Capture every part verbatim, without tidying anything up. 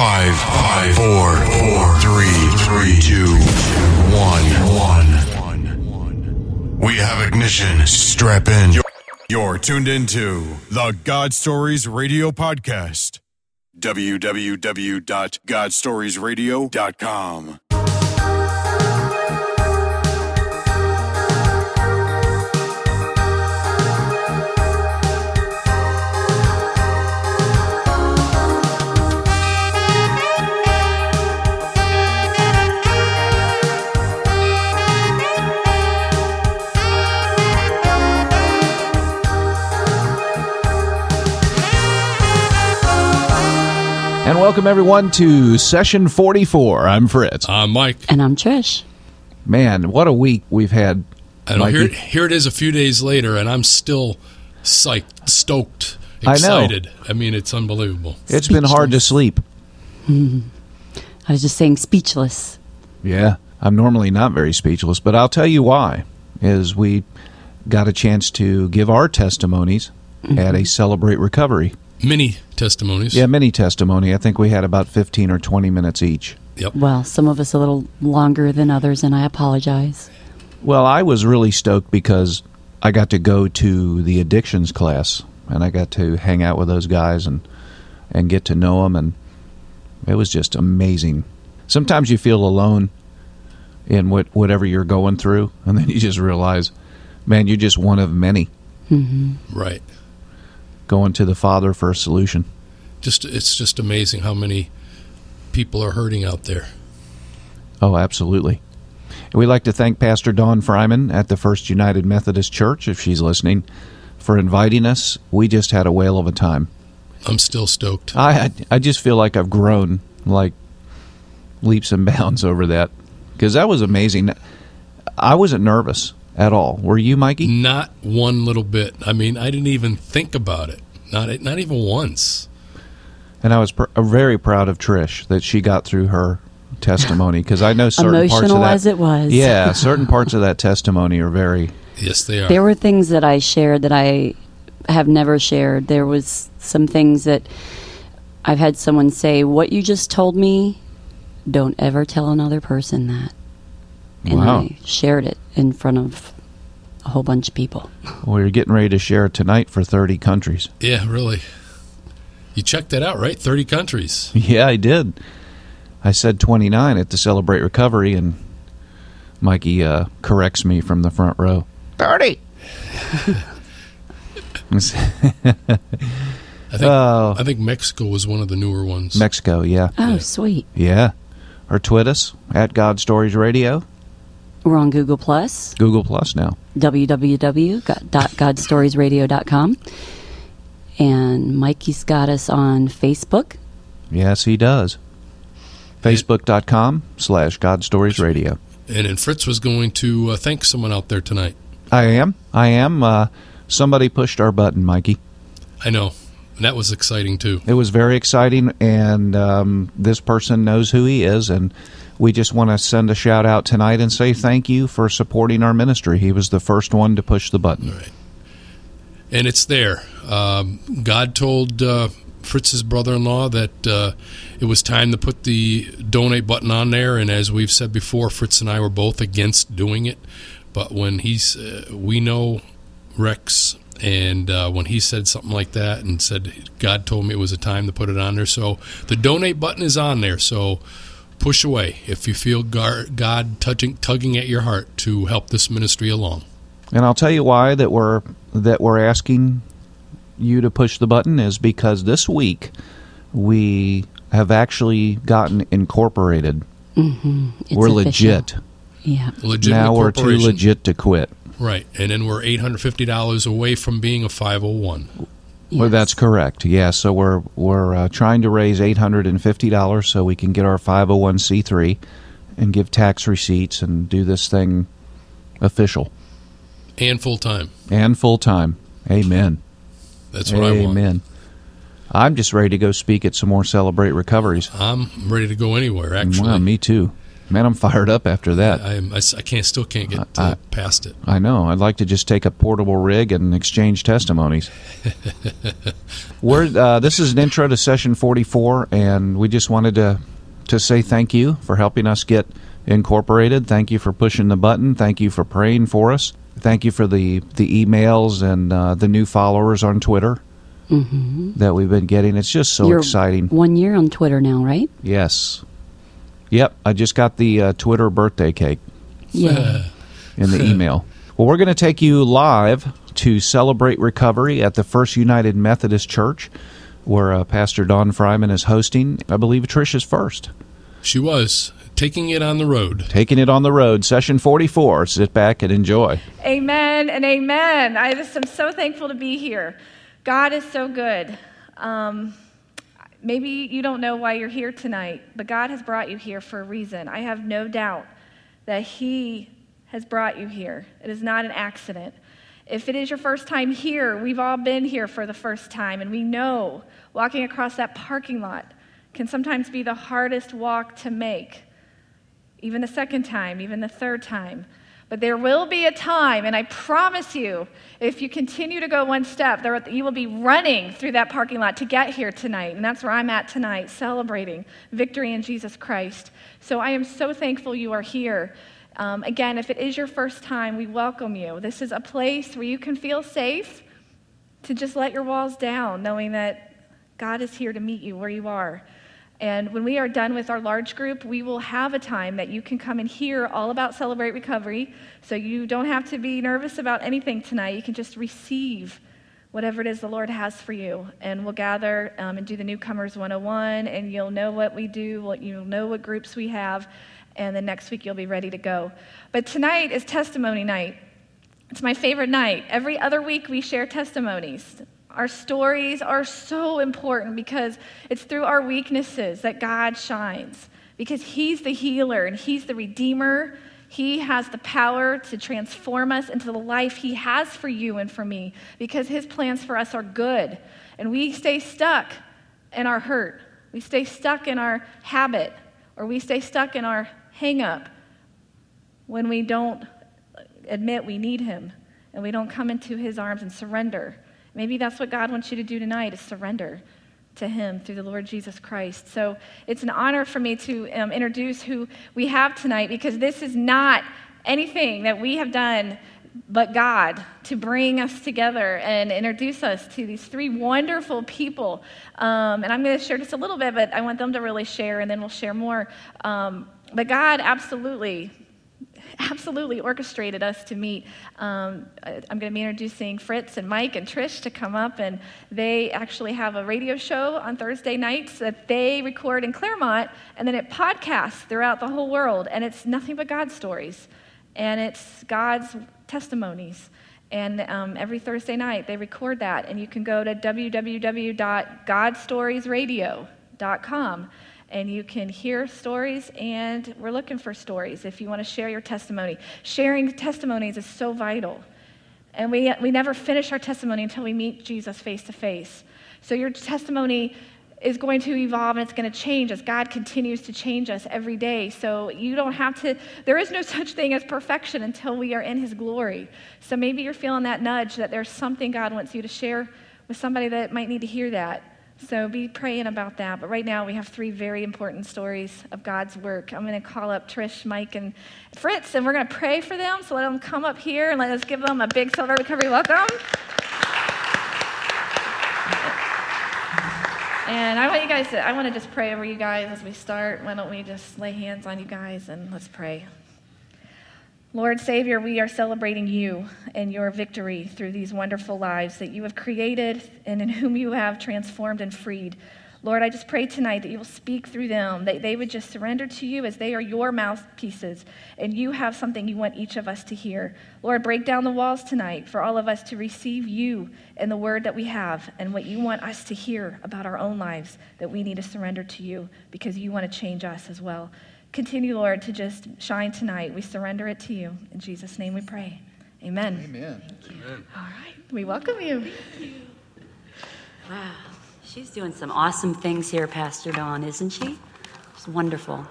Five, five, four, four, three, three, two, one, one. We have ignition. Strap in. You're, you're tuned into the God Stories Radio Podcast. w w w dot god stories radio dot com. And welcome, everyone, to Session forty-four. I'm Fritz. I'm Mike. And I'm Trish. Man, what a week we've had. I know, here, here it is a few days later, and I'm still psyched, stoked, excited. I know. I mean, it's unbelievable. It's speechless. Been hard to sleep. Mm-hmm. I was just saying speechless. Yeah. I'm normally not very speechless, but I'll tell you why, is we got a chance to give our testimonies mm-hmm. at a Celebrate Recovery. Many testimonies. Yeah, many testimony. I think we had about fifteen or twenty minutes each. Yep. Well, some of us a little longer than others, and I apologize. Well, I was really stoked because I got to go to the addictions class, and I got to hang out with those guys and, and get to know them, and it was just amazing. Sometimes you feel alone in what, whatever you're going through, and then you just realize, man, you're just one of many. Mm-hmm. Right. Going to the Father for a solution. Just it's just amazing how many people are hurting out there. Oh, absolutely. And we'd like to thank Pastor Dawn Fryman at the First United Methodist Church, if she's listening, for inviting us. We just had a whale of a time. I'm still stoked. I I just feel like I've grown like leaps and bounds over that, because that was amazing. I wasn't nervous at all. Were you, Mikey? Not one little bit. I mean, I didn't even think about it. Not not even once. And I was pr- very proud of Trish that she got through her testimony, because I know certain parts of that. Emotional as it was. Yeah, certain parts of that testimony are very... Yes, they are. There were things that I shared that I have never shared. There was some things that I've had someone say, what you just told me, don't ever tell another person that. And wow. I shared it in front of a whole bunch of people. Well, you're getting ready to share it tonight for thirty countries. Yeah, really. You checked that out, right? thirty countries. Yeah, I did. I said twenty-nine at the Celebrate Recovery, and Mikey uh, corrects me from the front row. thirty! I, think, oh. I think Mexico was one of the newer ones. Mexico, yeah. Oh, yeah. Sweet. Yeah. Or tweet us at God Stories Radio. We're on Google Plus. Google Plus now. w w w dot god stories radio dot com. And Mikey's got us on Facebook. Yes, he does. Facebook.com slash God Stories Radio. And then Fritz was going to uh, thank someone out there tonight. I am. I am. Uh, somebody pushed our button, Mikey. I know. And that was exciting, too. It was very exciting, and um, this person knows who he is, and we just want to send a shout-out tonight and say thank you for supporting our ministry. He was the first one to push the button. All right. And it's there. Um, God told uh, Fritz's brother-in-law that uh, it was time to put the donate button on there, and as we've said before, Fritz and I were both against doing it. But when he's, uh, we know Rex... And uh, when he said something like that and said, God told me it was a time to put it on there. So the donate button is on there. So push away if you feel gar- God touching, tugging at your heart to help this ministry along. And I'll tell you why that we're, that we're asking you to push the button is because this week we have actually gotten incorporated. Mm-hmm. It's we're official. Legit. Yeah. Legitimate now we're too legit to quit. Right, and then we're eight hundred fifty dollars away from being a five oh one. Yes. Well, that's correct. Yeah, so we're we're uh, trying to raise eight hundred fifty dollars so we can get our five oh one c three and give tax receipts and do this thing official. And full-time. And full-time. Amen. That's what Amen. I want. Amen. I'm just ready to go speak at some more Celebrate Recoveries. I'm ready to go anywhere, actually. Well, me too. Man, I'm fired up after that. I, I, I can't, still can't get uh, I, past it. I know. I'd like to just take a portable rig and exchange testimonies. We're, uh, this is an intro to Session forty-four, and we just wanted to, to say thank you for helping us get incorporated. Thank you for pushing the button. Thank you for praying for us. Thank you for the, the emails and uh, the new followers on Twitter. Mm-hmm. That we've been getting. It's just so You're exciting. One year on Twitter now, right? Yes. Yep. I just got the uh, Twitter birthday cake. Yeah. In the email. Well, we're going to take you live to Celebrate Recovery at the First United Methodist Church, where uh, Pastor Dawn Fryman is hosting. I believe Trish is first. She was. Taking it on the road. Taking it on the road. Session forty-four. Sit back and enjoy. Amen and amen. I just am so thankful to be here. God is so good. Um, maybe you don't know why you're here tonight, but God has brought you here for a reason. I have no doubt that He has brought you here. It is not an accident. If it is your first time here, we've all been here for the first time, and we know walking across that parking lot can sometimes be the hardest walk to make, even the second time, even the third time. But there will be a time, and I promise you, if you continue to go one step, there, you will be running through that parking lot to get here tonight. And that's where I'm at tonight, celebrating victory in Jesus Christ. So I am so thankful you are here. Um, again, if it is your first time, we welcome you. This is a place where you can feel safe to just let your walls down, knowing that God is here to meet you where you are. And when we are done with our large group, we will have a time that you can come and hear all about Celebrate Recovery. So you don't have to be nervous about anything tonight. You can just receive whatever it is the Lord has for you. And we'll gather um, and do the Newcomers one oh one, and you'll know what we do, what, you'll know what groups we have, and then next week you'll be ready to go. But tonight is testimony night. It's my favorite night. Every other week we share testimonies. Our stories are so important because it's through our weaknesses that God shines, because He's the healer and He's the redeemer. He has the power to transform us into the life He has for you and for me, because His plans for us are good. And we stay stuck in our hurt. We stay stuck in our habit, or we stay stuck in our hang-up when we don't admit we need Him and we don't come into His arms and surrender. Maybe that's what God wants you to do tonight, is surrender to Him through the Lord Jesus Christ. So it's an honor for me to um, introduce who we have tonight, because this is not anything that we have done but God to bring us together and introduce us to these three wonderful people. Um, and I'm going to share just a little bit, but I want them to really share, and then we'll share more. Um, but God absolutely... absolutely orchestrated us to meet. Um, I'm going to be introducing Fritz and Mike and Trish to come up, and they actually have a radio show on Thursday nights that they record in Clermont, and then it podcasts throughout the whole world, and it's nothing but God stories, and it's God's testimonies. And um, every Thursday night they record that, and you can go to w w w dot god stories radio dot com. And you can hear stories, and we're looking for stories if you want to share your testimony. Sharing testimonies is so vital. And we we never finish our testimony until we meet Jesus face to face. So your testimony is going to evolve, and it's going to change as God continues to change us every day. So you don't have to, there is no such thing as perfection until we are in His glory. So maybe you're feeling that nudge that there's something God wants you to share with somebody that might need to hear that. So be praying about that. But right now we have three very important stories of God's work. I'm going to call up Trish, Mike, and Fritz, and we're going to pray for them. So let them come up here, and let us give them a big Celebrate Recovery welcome. And I want you guys to, I want to just pray over you guys as we start. Why don't we just lay hands on you guys, and let's pray. Lord, Savior, we are celebrating You and Your victory through these wonderful lives that You have created and in whom You have transformed and freed. Lord, I just pray tonight that You will speak through them, that they would just surrender to You as they are Your mouthpieces, and You have something You want each of us to hear. Lord, break down the walls tonight for all of us to receive You and the word that we have and what You want us to hear about our own lives that we need to surrender to You, because You want to change us as well. Continue, Lord, to just shine tonight. We surrender it to You. In Jesus' name we pray. Amen. Amen. Amen. All right. We welcome you. Thank you. Wow. She's doing some awesome things here, Pastor Dawn, isn't she? It's wonderful.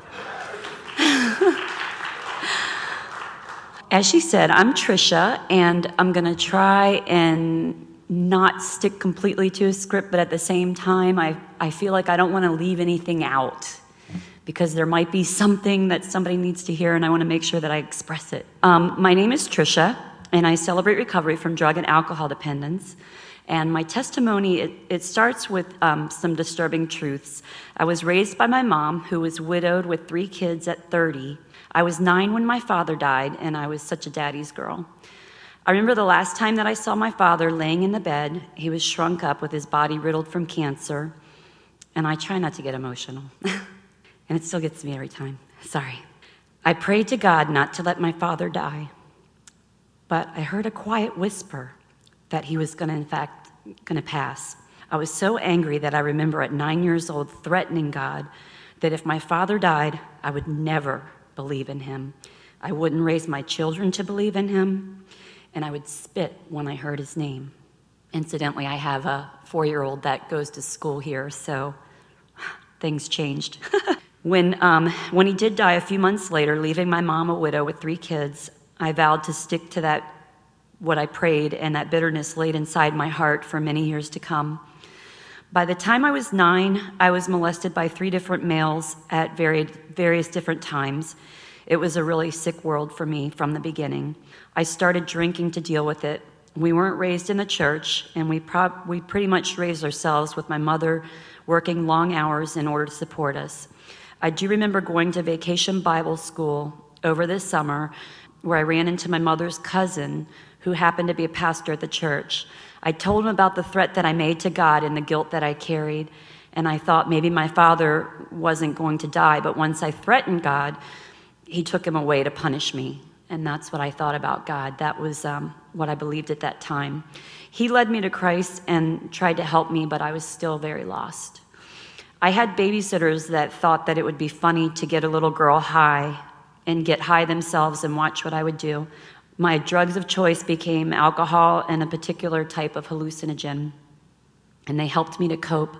As she said, I'm Trisha, and I'm going to try and not stick completely to a script, but at the same time, I, I feel like I don't want to leave anything out, because there might be something that somebody needs to hear, and I want to make sure that I express it. Um, my name is Trisha, and I celebrate recovery from drug and alcohol dependence. And my testimony, it, it starts with um, some disturbing truths. I was raised by my mom, who was widowed with three kids at thirty. I was nine when my father died, and I was such a daddy's girl. I remember the last time that I saw my father laying in the bed. He was shrunk up with his body riddled from cancer. And I try not to get emotional. And it still gets me every time. Sorry. I prayed to God not to let my father die. But I heard a quiet whisper that he was going to, in fact, going to pass. I was so angry that I remember at nine years old threatening God that if my father died, I would never believe in him. I wouldn't raise my children to believe in him, and I would spit when I heard his name. Incidentally, I have a four-year-old that goes to school here, so things changed. When, um, when he did die a few months later, leaving my mom a widow with three kids, I vowed to stick to that what I prayed, and that bitterness laid inside my heart for many years to come. By the time I was nine, I was molested by three different males at varied, various different times. It was a really sick world for me from the beginning. I started drinking to deal with it. We weren't raised in the church, and we, pro- we pretty much raised ourselves with my mother working long hours in order to support us. I do remember going to vacation Bible school over this summer, where I ran into my mother's cousin, who happened to be a pastor at the church. I told him about the threat that I made to God and the guilt that I carried, and I thought maybe my father wasn't going to die, but once I threatened God, he took him away to punish me, and that's what I thought about God. That was um, what I believed at that time. He led me to Christ and tried to help me, but I was still very lost. I had babysitters that thought that it would be funny to get a little girl high and get high themselves and watch what I would do. My drugs of choice became alcohol and a particular type of hallucinogen, and they helped me to cope.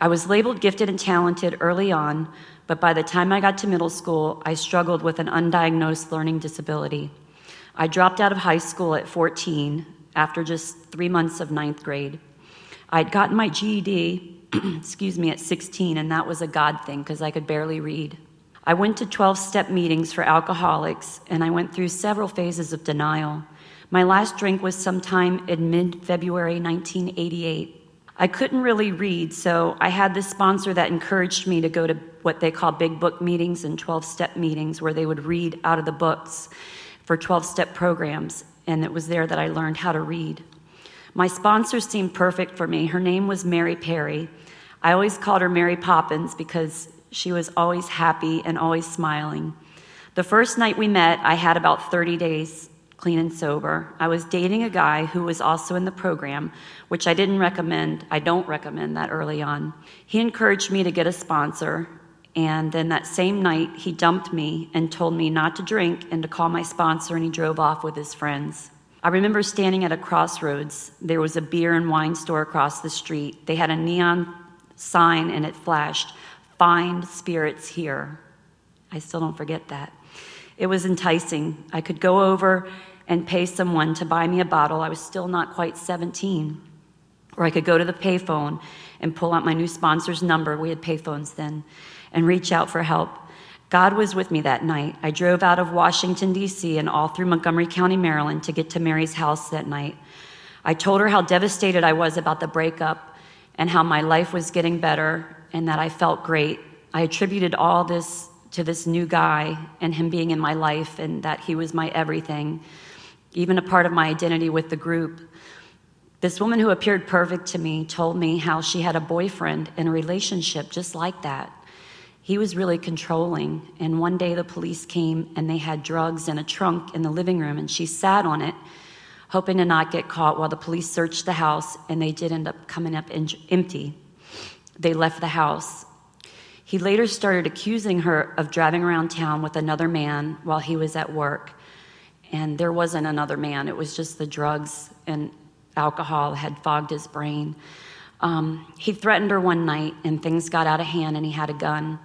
I was labeled gifted and talented early on, but by the time I got to middle school, I struggled with an undiagnosed learning disability. I dropped out of high school at fourteen after just three months of ninth grade. I'd gotten my G E D, excuse me, at sixteen, and that was a God thing because I could barely read. I went to twelve-step meetings for alcoholics, and I went through several phases of denial. My last drink was sometime in mid-February nineteen eighty-eight. I couldn't really read, so I had this sponsor that encouraged me to go to what they call big book meetings and twelve-step meetings, where they would read out of the books for twelve-step programs, and it was there that I learned how to read. My sponsor seemed perfect for me. Her name was Mary Perry. I always called her Mary Poppins because she was always happy and always smiling. The first night we met, I had about thirty days clean and sober. I was dating a guy who was also in the program, which I didn't recommend. I don't recommend that early on. He encouraged me to get a sponsor, and then that same night, he dumped me and told me not to drink and to call my sponsor, and he drove off with his friends. I remember standing at a crossroads. There was a beer and wine store across the street. They had a neon sign, and it flashed, "Find spirits here." I still don't forget that. It was enticing. I could go over and pay someone to buy me a bottle. I was still not quite seventeen. Or I could go to the payphone and pull out my new sponsor's number. We had payphones then, and reach out for help. God was with me that night. I drove out of Washington, D C and all through Montgomery County, Maryland to get to Mary's house that night. I told her how devastated I was about the breakup and how my life was getting better, and that I felt great. I attributed all this to this new guy and him being in my life, and that he was my everything, even a part of my identity with the group. This woman who appeared perfect to me told me how she had a boyfriend in a relationship just like that. He was really controlling, and one day the police came and they had drugs in a trunk in the living room, and she sat on it, hoping to not get caught while the police searched the house, and they did end up coming up empty. They left the house. He later started accusing her of driving around town with another man while he was at work. And there wasn't another man. It was just the drugs and alcohol had fogged his brain. Um, he threatened her one night, and things got out of hand, and he had a gun.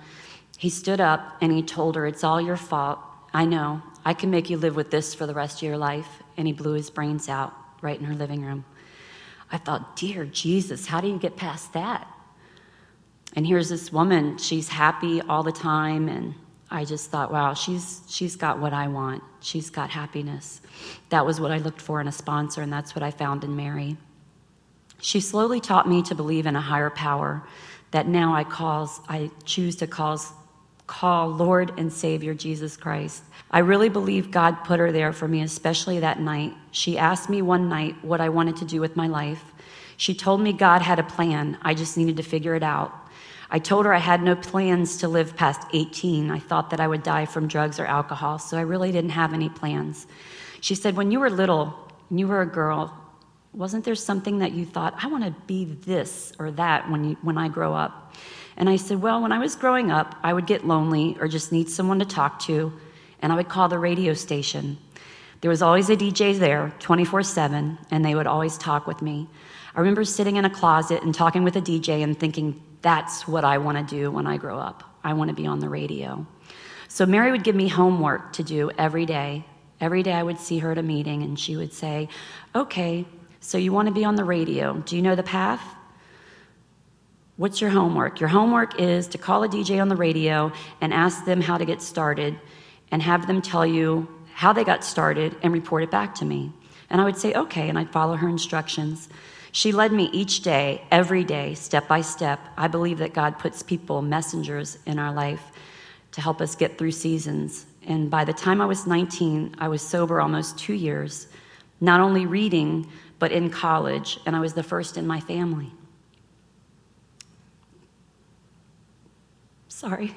He stood up and he told her, "It's all your fault. I know. I can make you live with this for the rest of your life." And he blew his brains out right in her living room. I thought, dear Jesus, how do you get past that? And here's this woman, she's happy all the time, and I just thought, wow, she's she's got what I want. She's got happiness. That was what I looked for in a sponsor, and that's what I found in Mary. She slowly taught me to believe in a higher power that now I calls, I choose to calls, call Lord and Savior Jesus Christ. I really believe God put her there for me, especially that night. She asked me one night what I wanted to do with my life. She told me God had a plan. I just needed to figure it out. I told her I had no plans to live past eighteen. I thought that I would die from drugs or alcohol, so I really didn't have any plans. She said, when you were little, when you were a girl, wasn't there something that you thought, I want to be this or that when you, when I grow up? And I said, well, when I was growing up, I would get lonely or just need someone to talk to, and I would call the radio station. There was always a D J there, twenty-four seven, and they would always talk with me. I remember sitting in a closet and talking with a D J and thinking, that's what I want to do when I grow up. I want to be on the radio. So Mary would give me homework to do every day. Every day I would see her at a meeting, and she would say, okay, so you want to be on the radio. Do you know the path? What's your homework? Your homework is to call a D J on the radio and ask them how to get started and have them tell you how they got started and report it back to me. And I would say, okay, and I'd follow her instructions. She led me each day, every day, step by step. I believe that God puts people, messengers in our life to help us get through seasons. And by the time I was nineteen, I was sober almost two years, not only reading, but in college, and I was the first in my family. Sorry.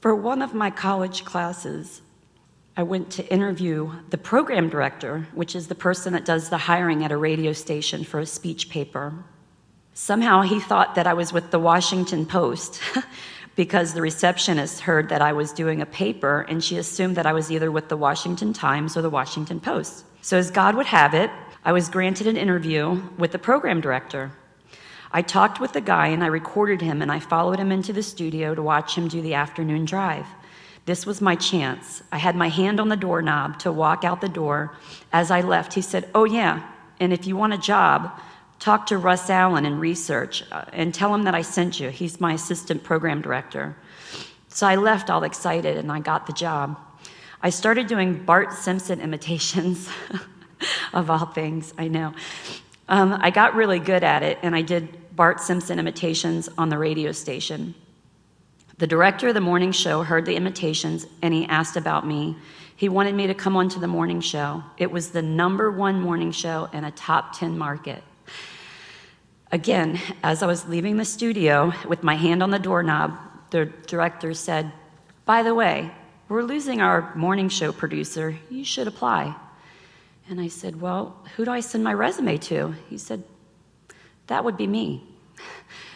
For one of my college classes, I went to interview the program director, which is the person that does the hiring at a radio station for a speech paper. Somehow he thought that I was with the Washington Post because the receptionist heard that I was doing a paper, and she assumed that I was either with the Washington Times or the Washington Post. So as God would have it, I was granted an interview with the program director. I talked with the guy, and I recorded him, and I followed him into the studio to watch him do the afternoon drive. This was my chance. I had my hand on the doorknob to walk out the door. As I left, he said, oh yeah, and if you want a job, talk to Russ Allen in research and tell him that I sent you. He's my assistant program director. So I left all excited, and I got the job. I started doing Bart Simpson imitations, of all things, I know. Um, I got really good at it, and I did Bart Simpson imitations on the radio station. The director of the morning show heard the imitations, and he asked about me. He wanted me to come on to the morning show. It was the number one morning show in a top ten market. Again, as I was leaving the studio with my hand on the doorknob, the director said, by the way, we're losing our morning show producer. You should apply. And I said, well, who do I send my resume to? He said, that would be me.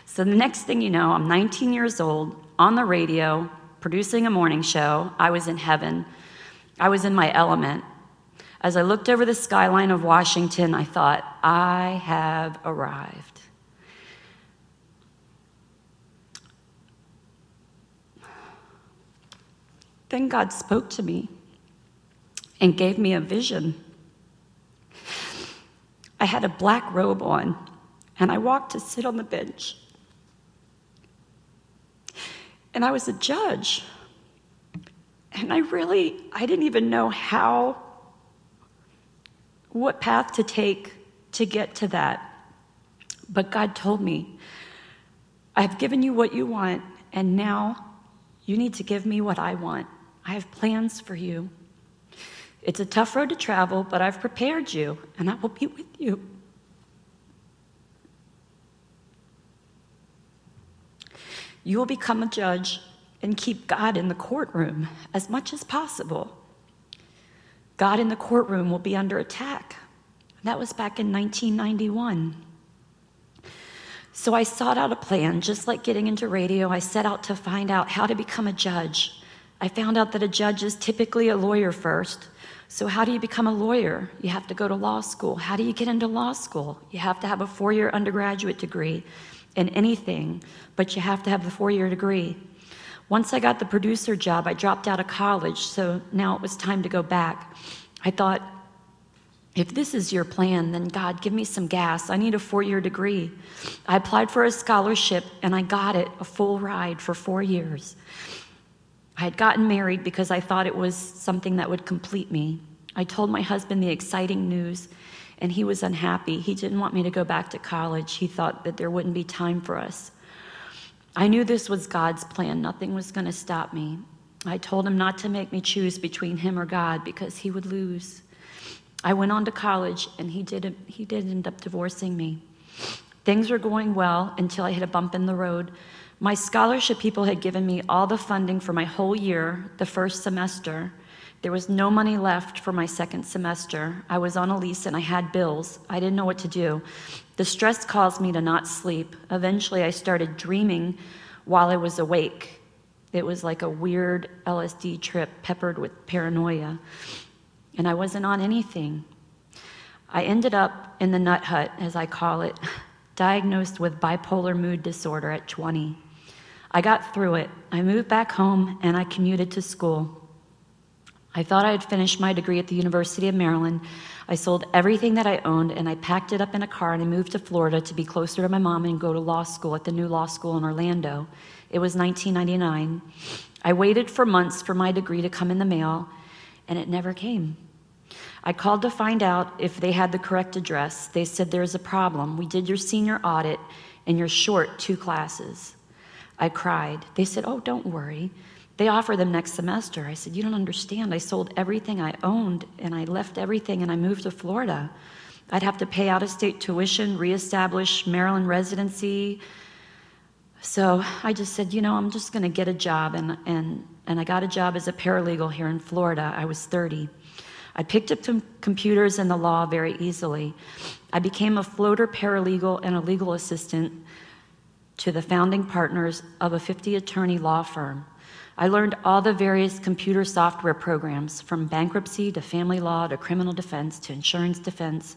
So the next thing you know, I'm nineteen years old, on the radio, producing a morning show. I was in heaven. I was in my element. As I looked over the skyline of Washington, I thought, I have arrived. Then God spoke to me and gave me a vision. I had a black robe on, and I walked to sit on the bench. And I was a judge, and I really, I didn't even know how, what path to take to get to that. But God told me, I've given you what you want, and now you need to give me what I want. I have plans for you. It's a tough road to travel, but I've prepared you, and I will be with you. You will become a judge and keep God in the courtroom as much as possible. God in the courtroom will be under attack. That was back in nineteen ninety-one. So I sought out a plan. Just like getting into radio, I set out to find out how to become a judge. I found out that a judge is typically a lawyer first. So how do you become a lawyer? You have to go to law school. How do you get into law school? You have to have a four-year undergraduate degree. in anything, but you have to have the four-year degree. Once I got the producer job, I dropped out of college, so now it was time to go back. I thought, if this is your plan, then God, give me some gas. I need a four-year degree. I applied for a scholarship, and I got it, a full ride for four years. I had gotten married because I thought it was something that would complete me. I told my husband the exciting news, and he was unhappy. He didn't want me to go back to college. He thought that there wouldn't be time for us. I knew this was God's plan. Nothing was going to stop me. I told him not to make me choose between him or God because he would lose. I went on to college, and he did, he did end up divorcing me. Things were going well until I hit a bump in the road. My scholarship people had given me all the funding for my whole year, the first semester. There was no money left for my second semester. I was on a lease, and I had bills. I didn't know what to do. The stress caused me to not sleep. Eventually, I started dreaming while I was awake. It was like a weird L S D trip peppered with paranoia. And I wasn't on anything. I ended up in the nut hut, as I call it, diagnosed with bipolar mood disorder at twenty. I got through it. I moved back home, and I commuted to school. I thought I had finished my degree at the University of Maryland. I sold everything that I owned, and I packed it up in a car, and I moved to Florida to be closer to my mom and go to law school at the new law school in Orlando. It was nineteen ninety-nine. I waited for months for my degree to come in the mail, and it never came. I called to find out if they had the correct address. They said, "There's a problem. We did your senior audit, and you're short two classes." I cried. They said, "Oh, don't worry. They offer them next semester." I said, "You don't understand. I sold everything I owned, and I left everything, and I moved to Florida. I'd have to pay out-of-state tuition, reestablish Maryland residency." So I just said, you know, I'm just going to get a job, and, and and I got a job as a paralegal here in Florida. I was thirty. I picked up com- computers and the law very easily. I became a floater paralegal and a legal assistant to the founding partners of a fifty-attorney law firm. I learned all the various computer software programs, from bankruptcy to family law to criminal defense to insurance defense,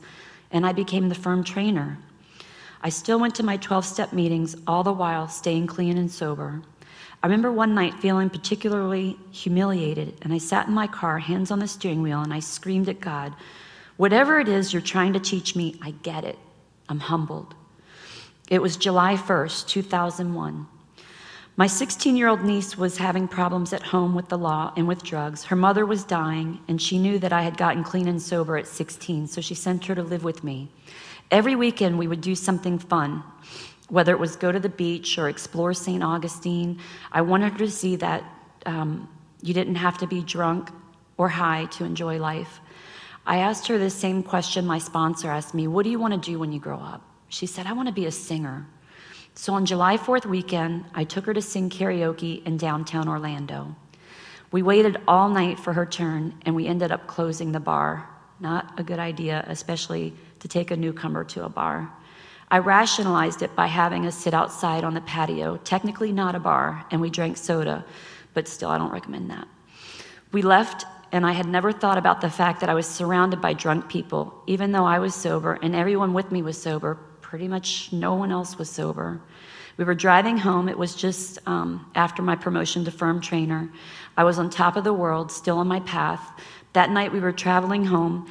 and I became the firm trainer. I still went to my twelve-step meetings, all the while staying clean and sober. I remember one night feeling particularly humiliated, and I sat in my car, hands on the steering wheel, and I screamed at God, "Whatever it is you're trying to teach me, I get it. I'm humbled." It was July first, two thousand one. My sixteen-year-old niece was having problems at home with the law and with drugs. Her mother was dying, and she knew that I had gotten clean and sober at sixteen, so she sent her to live with me. Every weekend, we would do something fun, whether it was go to the beach or explore Saint Augustine. I wanted her to see that um, you didn't have to be drunk or high to enjoy life. I asked her the same question my sponsor asked me, "What do you want to do when you grow up?" She said, "I want to be a singer." So on July fourth weekend, I took her to sing karaoke in downtown Orlando. We waited all night for her turn, and we ended up closing the bar. Not a good idea, especially to take a newcomer to a bar. I rationalized it by having us sit outside on the patio, technically not a bar, and we drank soda, but still, I don't recommend that. We left, and I had never thought about the fact that I was surrounded by drunk people, even though I was sober, and everyone with me was sober. Pretty much no one else was sober. We were driving home. It was just um, after my promotion to firm trainer. I was on top of the world, still on my path. That night, we were traveling home,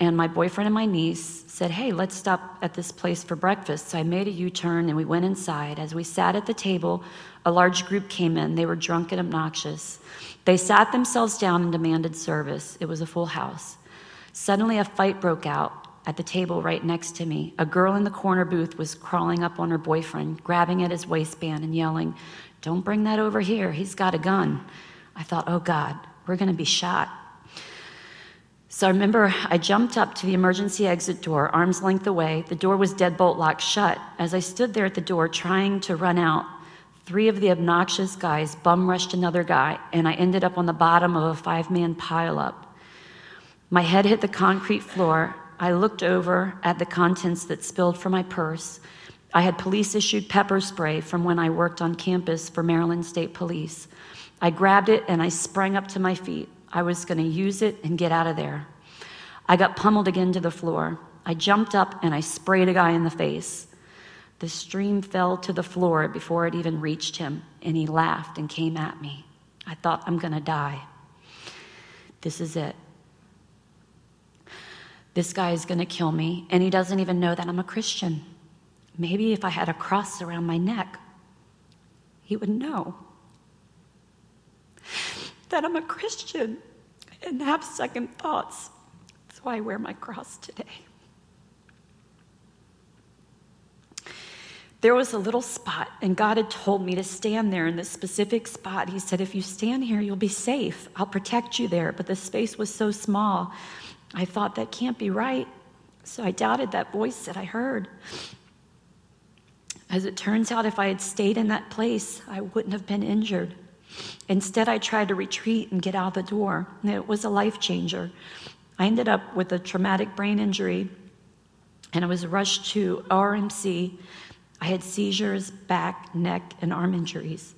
and my boyfriend and my niece said, "Hey, let's stop at this place for breakfast." So I made a U-turn, and we went inside. As we sat at the table, a large group came in. They were drunk and obnoxious. They sat themselves down and demanded service. It was a full house. Suddenly, a fight broke out at the table right next to me. A girl in the corner booth was crawling up on her boyfriend, grabbing at his waistband and yelling, "Don't bring that over here. He's got a gun." I thought, oh, God, we're going to be shot. So I remember I jumped up to the emergency exit door, arm's length away. The door was deadbolt locked shut. As I stood there at the door trying to run out, three of the obnoxious guys bum rushed another guy, and I ended up on the bottom of a five-man pileup. My head hit the concrete floor. I looked over at the contents that spilled from my purse. I had police-issued pepper spray from when I worked on campus for Maryland State Police. I grabbed it, and I sprang up to my feet. I was going to use it and get out of there. I got pummeled again to the floor. I jumped up, and I sprayed a guy in the face. The stream fell to the floor before it even reached him, and he laughed and came at me. I thought, I'm going to die. This is it. This guy is going to kill me, and he doesn't even know that I'm a Christian. Maybe if I had a cross around my neck, he would know that I'm a Christian and have second thoughts. That's why I wear my cross today. There was a little spot, and God had told me to stand there in this specific spot. He said, if you stand here, you'll be safe. I'll protect you there. But the space was so small, I thought, that can't be right. So I doubted that voice that I heard. As it turns out, if I had stayed in that place, I wouldn't have been injured. Instead, I tried to retreat and get out the door. It was a life changer. I ended up with a traumatic brain injury, and I was rushed to R M C. I had seizures, back, neck, and arm injuries.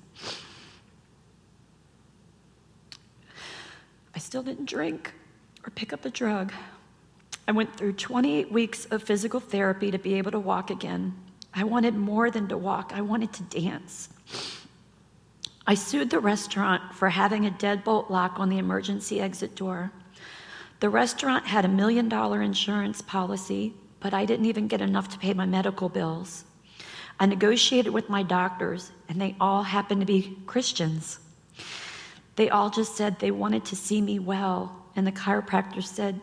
I still didn't drink or pick up a drug. I went through twenty-eight weeks of physical therapy to be able to walk again. I wanted more than to walk. I wanted to dance. I sued the restaurant for having a deadbolt lock on the emergency exit door. The restaurant had a million dollar insurance policy, but I didn't even get enough to pay my medical bills. I negotiated with my doctors, and they all happened to be Christians. They all just said they wanted to see me well, and the chiropractor said,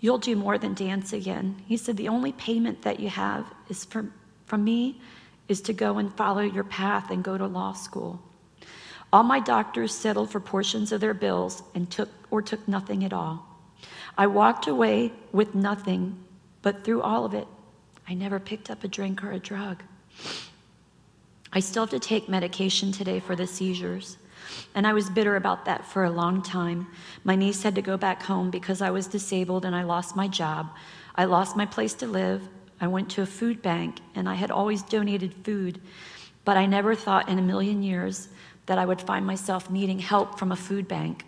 you'll do more than dance again. He said, the only payment that you have is from, from me is to go and follow your path and go to law school. All my doctors settled for portions of their bills and took or took nothing at all. I walked away with nothing, but through all of it, I never picked up a drink or a drug. I still have to take medication today for the seizures, and I was bitter about that for a long time. My niece had to go back home because I was disabled and I lost my job. I lost my place to live. I went to a food bank, and I had always donated food, but I never thought in a million years that I would find myself needing help from a food bank.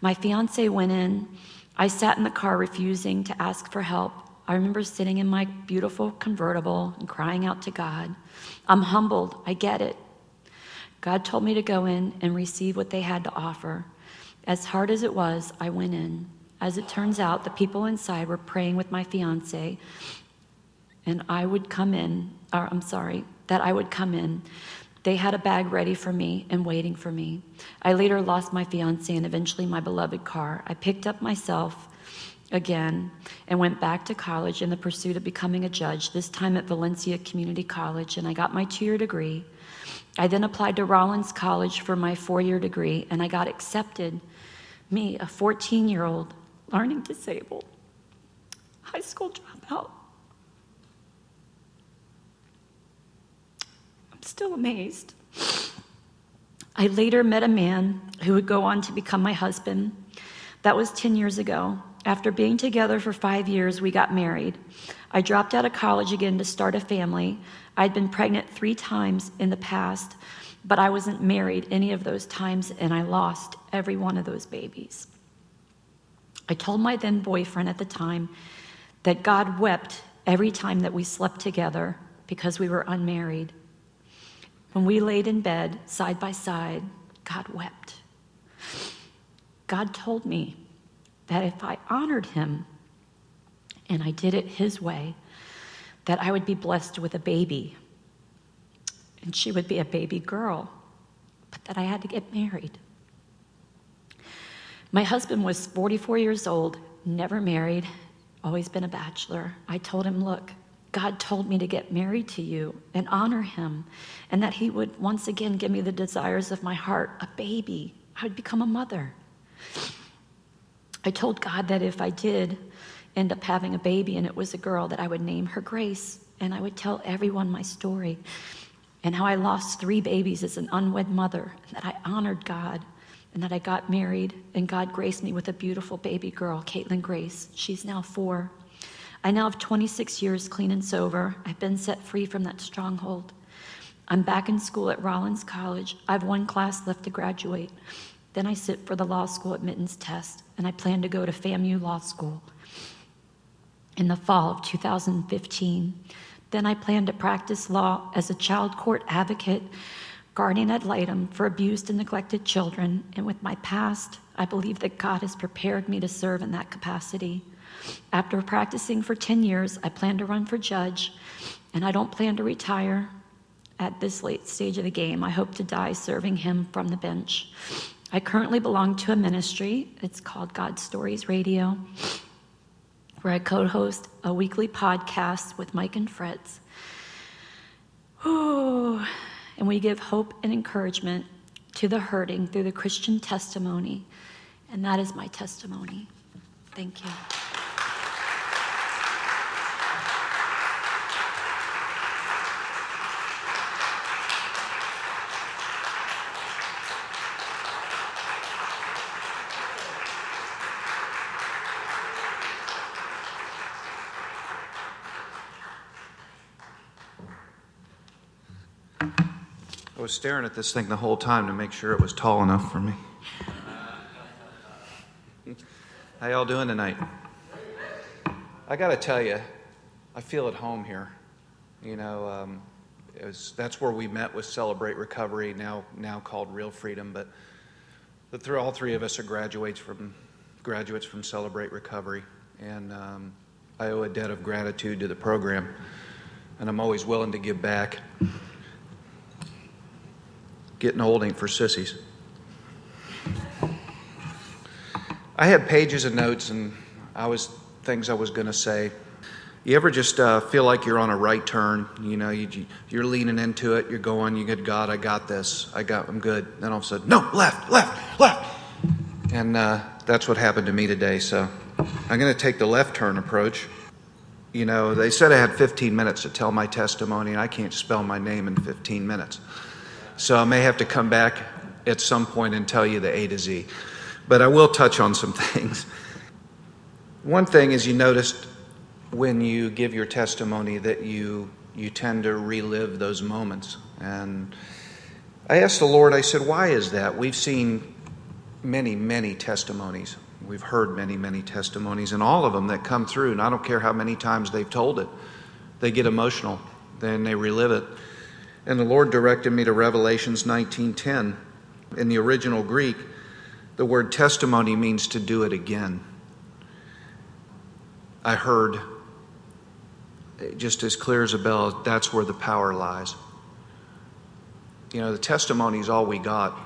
My fiance went in. I sat in the car refusing to ask for help. I remember sitting in my beautiful convertible and crying out to God. I'm humbled, I get it. God told me to go in and receive what they had to offer. As hard as it was, I went in. As it turns out, the people inside were praying with my fiance, and I would come in, or I'm sorry, that I would come in. They had a bag ready for me and waiting for me. I later lost my fiance and eventually my beloved car. I picked up myself again and went back to college in the pursuit of becoming a judge, this time at Valencia Community College, and I got my two-year degree. I then applied to Rollins College for my four-year degree, and I got accepted. Me, a fourteen-year-old, learning disabled, high school dropout. I'm still amazed. I later met a man who would go on to become my husband. That was ten years ago. After being together for five years, we got married. I dropped out of college again to start a family. I'd been pregnant three times in the past, but I wasn't married any of those times, and I lost every one of those babies. I told my then boyfriend at the time that God wept every time that we slept together because we were unmarried. When we laid in bed side by side, God wept. God told me that if I honored him and I did it his way, that I would be blessed with a baby, and she would be a baby girl, but that I had to get married. My husband was forty-four years old, never married, always been a bachelor. I told him, look, God told me to get married to you and honor him, and that he would once again give me the desires of my heart, a baby. I would become a mother. I told God that if I did end up having a baby and it was a girl, that I would name her Grace, and I would tell everyone my story and how I lost three babies as an unwed mother, and that I honored God, and that I got married, and God graced me with a beautiful baby girl, Caitlin Grace. She's now four. I now have twenty-six years clean and sober. I've been set free from that stronghold. I'm back in school at Rollins College. I have one class left to graduate. Then I sit for the law school admittance test, and I plan to go to FAMU Law School in the fall of two thousand fifteen. Then I planned to practice law as a child court advocate, guardian ad litem for abused and neglected children, and with my past, I believe that God has prepared me to serve in that capacity. After practicing for ten years, I plan to run for judge, and I don't plan to retire at this late stage of the game. I hope to die serving him from the bench. I currently belong to a ministry. It's called God Stories Radio, where I co-host a weekly podcast with Mike and Fritz. Ooh, and we give hope and encouragement to the hurting through the Christian testimony. And that is my testimony. Thank you. I was staring at this thing the whole time to make sure it was tall enough for me. How y'all doing tonight? I gotta tell you, I feel at home here. You know, um, it was, that's where we met with Celebrate Recovery, now now called Real Freedom. But the th- all three of us are graduates from graduates from Celebrate Recovery, and um, I owe a debt of gratitude to the program, and I'm always willing to give back. Getting old ain't for sissies. I had pages of notes and I was things I was going to say. You ever just uh, feel like you're on a right turn? You know, you, you're leaning into it. You're going, you good God, I got this. I got, I'm good. Then all of a sudden, no, left, left, left. And uh, that's what happened to me today. So I'm going to take the left turn approach. You know, they said I had fifteen minutes to tell my testimony, and I can't spell my name in fifteen minutes. So I may have to come back at some point and tell you the A to Z. But I will touch on some things. One thing is, you noticed when you give your testimony that you you tend to relive those moments. And I asked the Lord, I said, why is that? We've seen many, many testimonies. We've heard many, many testimonies. And all of them that come through, and I don't care how many times they've told it, they get emotional. Then they relive it. And the Lord directed me to Revelations nineteen ten. In the original Greek, the word testimony means to do it again. I heard, just as clear as a bell, that's where the power lies. You know, the testimony is all we got,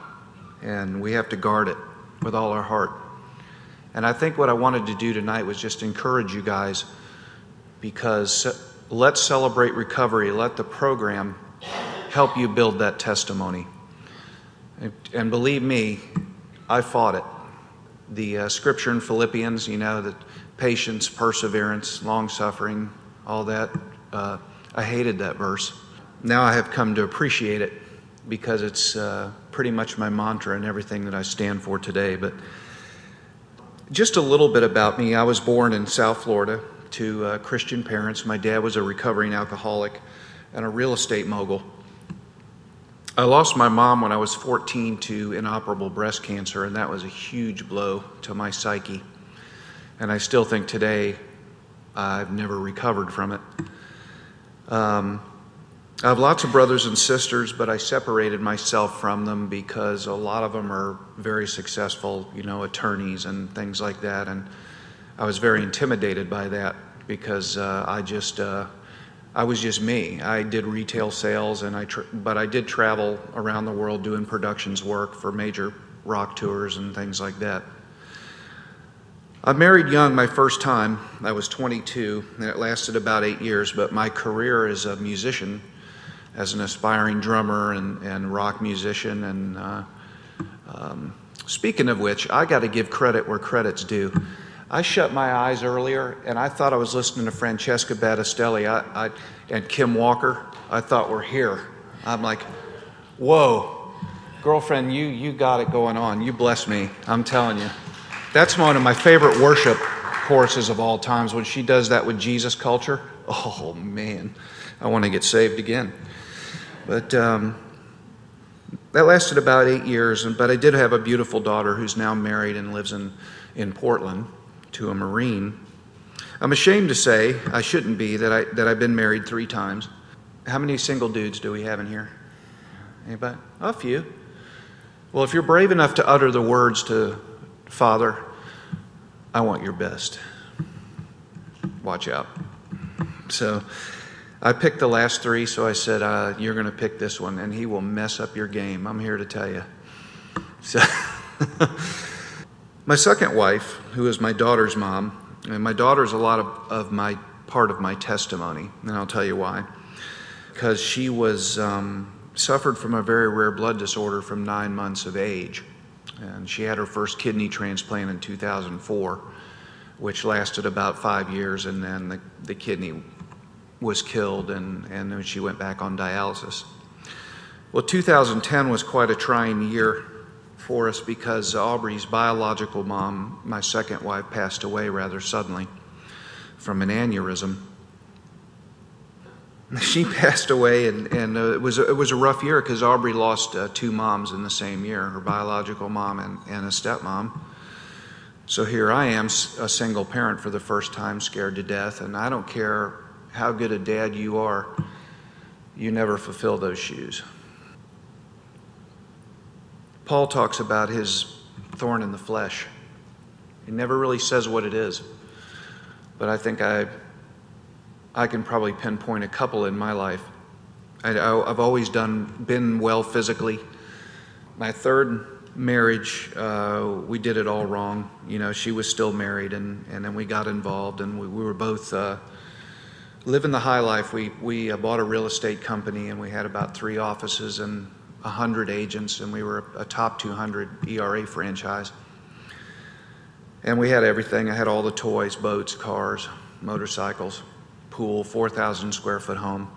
and we have to guard it with all our heart. And I think what I wanted to do tonight was just encourage you guys, because let's celebrate recovery, let the program help you build that testimony. And, and believe me, I fought it. The uh, scripture in Philippians, you know, that patience, perseverance, long-suffering, all that. Uh, I hated that verse. Now I have come to appreciate it because it's uh, pretty much my mantra and everything that I stand for today. But just a little bit about me. I was born in South Florida to uh, Christian parents. My dad was a recovering alcoholic and a real estate mogul. I lost my mom when I was fourteen to inoperable breast cancer, and that was a huge blow to my psyche. And I still think today I've never recovered from it. Um, I have lots of brothers and sisters, but I separated myself from them because a lot of them are very successful, you know, attorneys and things like that. And I was very intimidated by that because uh, I just... Uh, I was just me. I did retail sales, and I, tra- but I did travel around the world doing productions work for major rock tours and things like that. I married young my first time. I was twenty-two, and it lasted about eight years, but my career as a musician, as an aspiring drummer and, and rock musician, and uh, um, speaking of which, I got to give credit where credit's due. I shut my eyes earlier, and I thought I was listening to Francesca Battistelli I, I, and Kim Walker. I thought we're here. I'm like, whoa, girlfriend, you you got it going on. You bless me. I'm telling you. That's one of my favorite worship choruses of all times. When she does that with Jesus Culture, oh, man, I want to get saved again. But um, that lasted about eight years, but I did have a beautiful daughter who's now married and lives in, in Portland to a Marine. I'm ashamed to say, I shouldn't be, that, I, that I've been married three times. How many single dudes do we have in here? Anybody? A few. Well, if you're brave enough to utter the words to Father, I want your best. Watch out. So I picked the last three, so I said, uh, you're going to pick this one, and he will mess up your game. I'm here to tell you. So my second wife, who is my daughter's mom, and my daughter's a lot of, of my part of my testimony, and I'll tell you why. Because she was um, suffered from a very rare blood disorder from nine months of age. And she had her first kidney transplant in two thousand four, which lasted about five years, and then the, the kidney was killed, and, and then she went back on dialysis. Well, two thousand ten was quite a trying year for us because Aubrey's biological mom, my second wife, passed away rather suddenly from an aneurysm. She passed away, and, and uh, it was it was a rough year because Aubrey lost uh, two moms in the same year, her biological mom and, and a stepmom. So here I am, a single parent for the first time, scared to death, and I don't care how good a dad you are, you never fulfill those shoes. Paul talks about his thorn in the flesh. He never really says what it is, but I think I... I can probably pinpoint a couple in my life. I, I've always done, been well physically. My third marriage, uh, we did it all wrong. You know, she was still married, and, and then we got involved, and we, we were both uh, living the high life. We we uh, bought a real estate company, and we had about three offices and a hundred agents, and we were a top two hundred E R A franchise. And we had everything. I had all the toys, boats, cars, motorcycles. Pool, four thousand square foot home.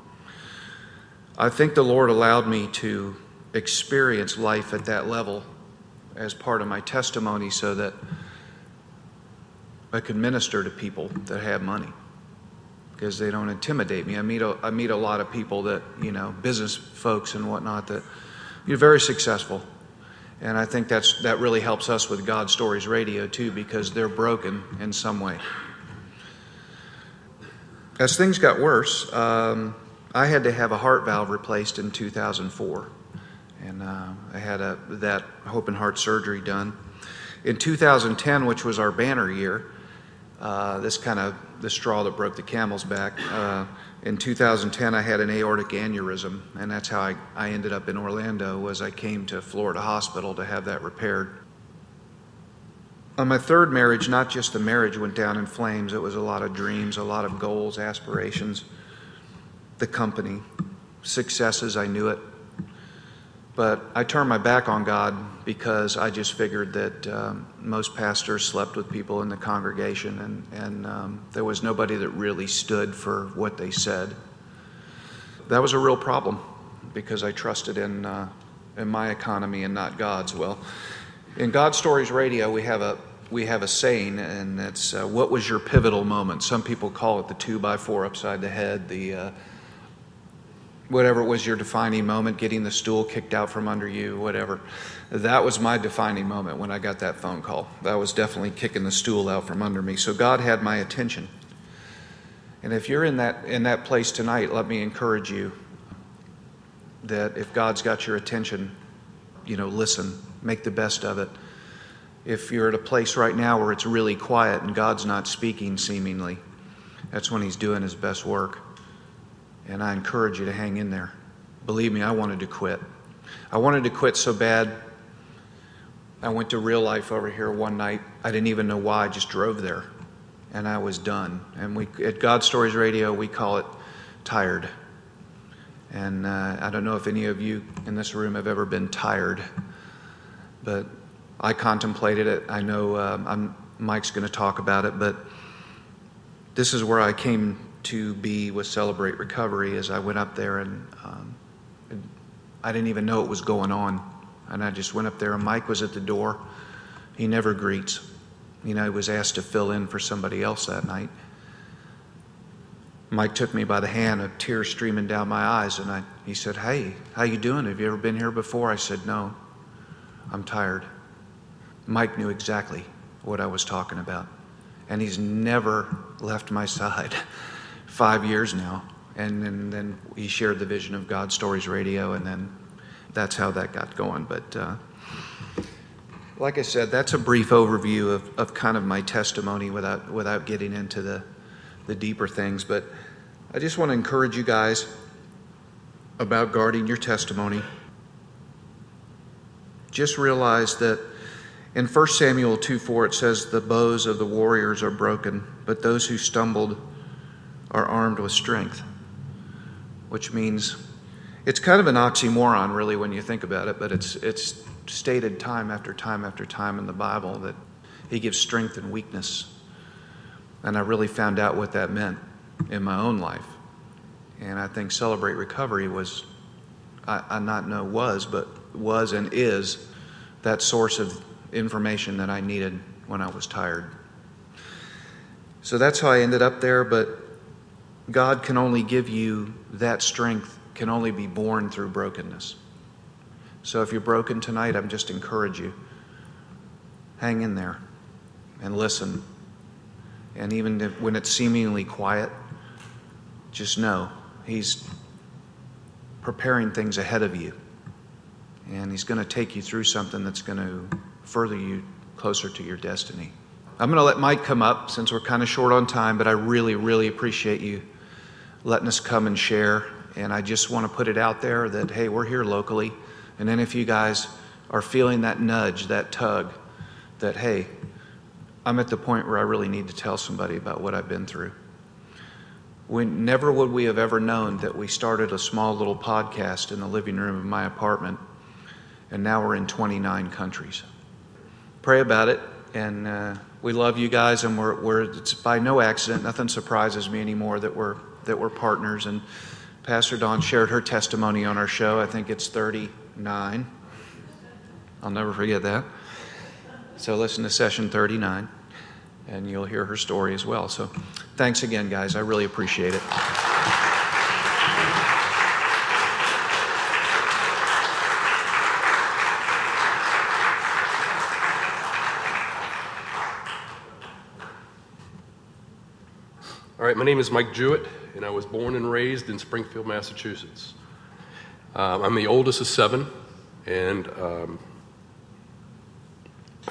I think the Lord allowed me to experience life at that level as part of my testimony so that I could minister to people that have money because they don't intimidate me. I meet a, I meet a lot of people that, you know, business folks and whatnot that you're very successful. And I think that's that really helps us with God Stories Radio too because they're broken in some way. As things got worse, um, I had to have a heart valve replaced in two thousand four, and uh, I had a, that open heart surgery done. In two thousand ten, which was our banner year, uh, this kind of the straw that broke the camel's back, uh, in two thousand ten I had an aortic aneurysm, and that's how I, I ended up in Orlando was I came to Florida Hospital to have that repaired. On my third marriage, not just the marriage went down in flames, it was a lot of dreams, a lot of goals, aspirations, the company, successes, I knew it. But I turned my back on God because I just figured that um, most pastors slept with people in the congregation and, and um, there was nobody that really stood for what they said. That was a real problem because I trusted in, uh, in my economy and not God's. Well, in God Stories Radio, we have a we have a saying, and it's uh, what was your pivotal moment? Some people call it the two by four upside the head, the uh, whatever was your defining moment, getting the stool kicked out from under you, whatever. That was my defining moment when I got that phone call. That was definitely kicking the stool out from under me. So God had my attention. And if you're in that in that place tonight, let me encourage you that if God's got your attention, you know, listen. Make the best of it. If you're at a place right now where it's really quiet and God's not speaking seemingly, that's when he's doing his best work. And I encourage you to hang in there. Believe me, I wanted to quit. I wanted to quit so bad. I went to Real Life over here one night. I didn't even know why. I just drove there. And I was done. And we at God Stories Radio, we call it tired. And uh, I don't know if any of you in this room have ever been tired. But I contemplated it. I know um, I'm, Mike's going to talk about it, but this is where I came to be with Celebrate Recovery as I went up there, and um, I didn't even know what was going on. And I just went up there, and Mike was at the door. He never greets. You know, he was asked to fill in for somebody else that night. Mike took me by the hand, a tear streaming down my eyes, and I, he said, "Hey, how you doing? Have you ever been here before?" I said, "No. I'm tired." Mike knew exactly what I was talking about. and he's never left my side. Five years now. And, and then he shared the vision of God Stories Radio, and then that's how that got going. But uh, like I said, that's a brief overview of, of kind of my testimony without without getting into the, the deeper things. But I just want to encourage you guys about guarding your testimony. Just realize that in First Samuel two four it says, "The bows of the warriors are broken, but those who stumbled are armed with strength," which means it's kind of an oxymoron, really, when you think about it, but it's it's stated time after time after time in the Bible that he gives strength and weakness. And I really found out what that meant in my own life. And I think Celebrate Recovery was, I, I not know was, but was and is that source of information that I needed when I was tired. So that's how I ended up there, but God can only give you that strength, can only be born through brokenness. So if you're broken tonight, I'm just encourage you, hang in there and listen. And even if, when it's seemingly quiet, just know he's preparing things ahead of you. And he's going to take you through something that's going to further you closer to your destiny. I'm going to let Mike come up since we're kind of short on time, but I really, really appreciate you letting us come and share. And I just want to put it out there that, hey, we're here locally. And then if you guys are feeling that nudge, that tug, that, hey, I'm at the point where I really need to tell somebody about what I've been through. We, never would we have ever known that we started a small little podcast in the living room of my apartment, and now we're in twenty-nine countries. Pray about it, and uh, we love you guys, and we're, we're it's by no accident. Nothing surprises me anymore that we're that we're partners. And Pastor Dawn shared her testimony on our show. I think it's thirty-nine. I'll never forget that. So listen to session thirty-nine, and you'll hear her story as well. So thanks again, guys. I really appreciate it. All right, my name is Mike Jewett, and I was born and raised in Springfield, Massachusetts. Um, I'm the oldest of seven, and um,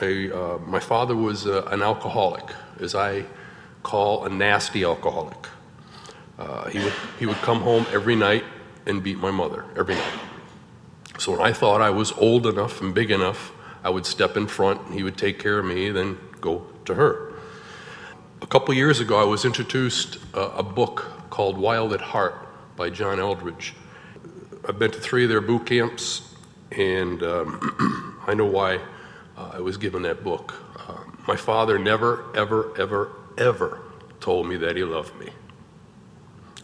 I, uh, my father was uh, an alcoholic, as I call a nasty alcoholic. Uh, he would he would come home every night and beat my mother every night. So when I thought I was old enough and big enough, I would step in front, and he would take care of me, then go to her. A couple years ago, I was introduced uh, a book called Wild at Heart by John Eldridge. I've been to three of their boot camps, and um, I know why uh, I was given that book. Uh, my father never, ever, ever, ever told me that he loved me.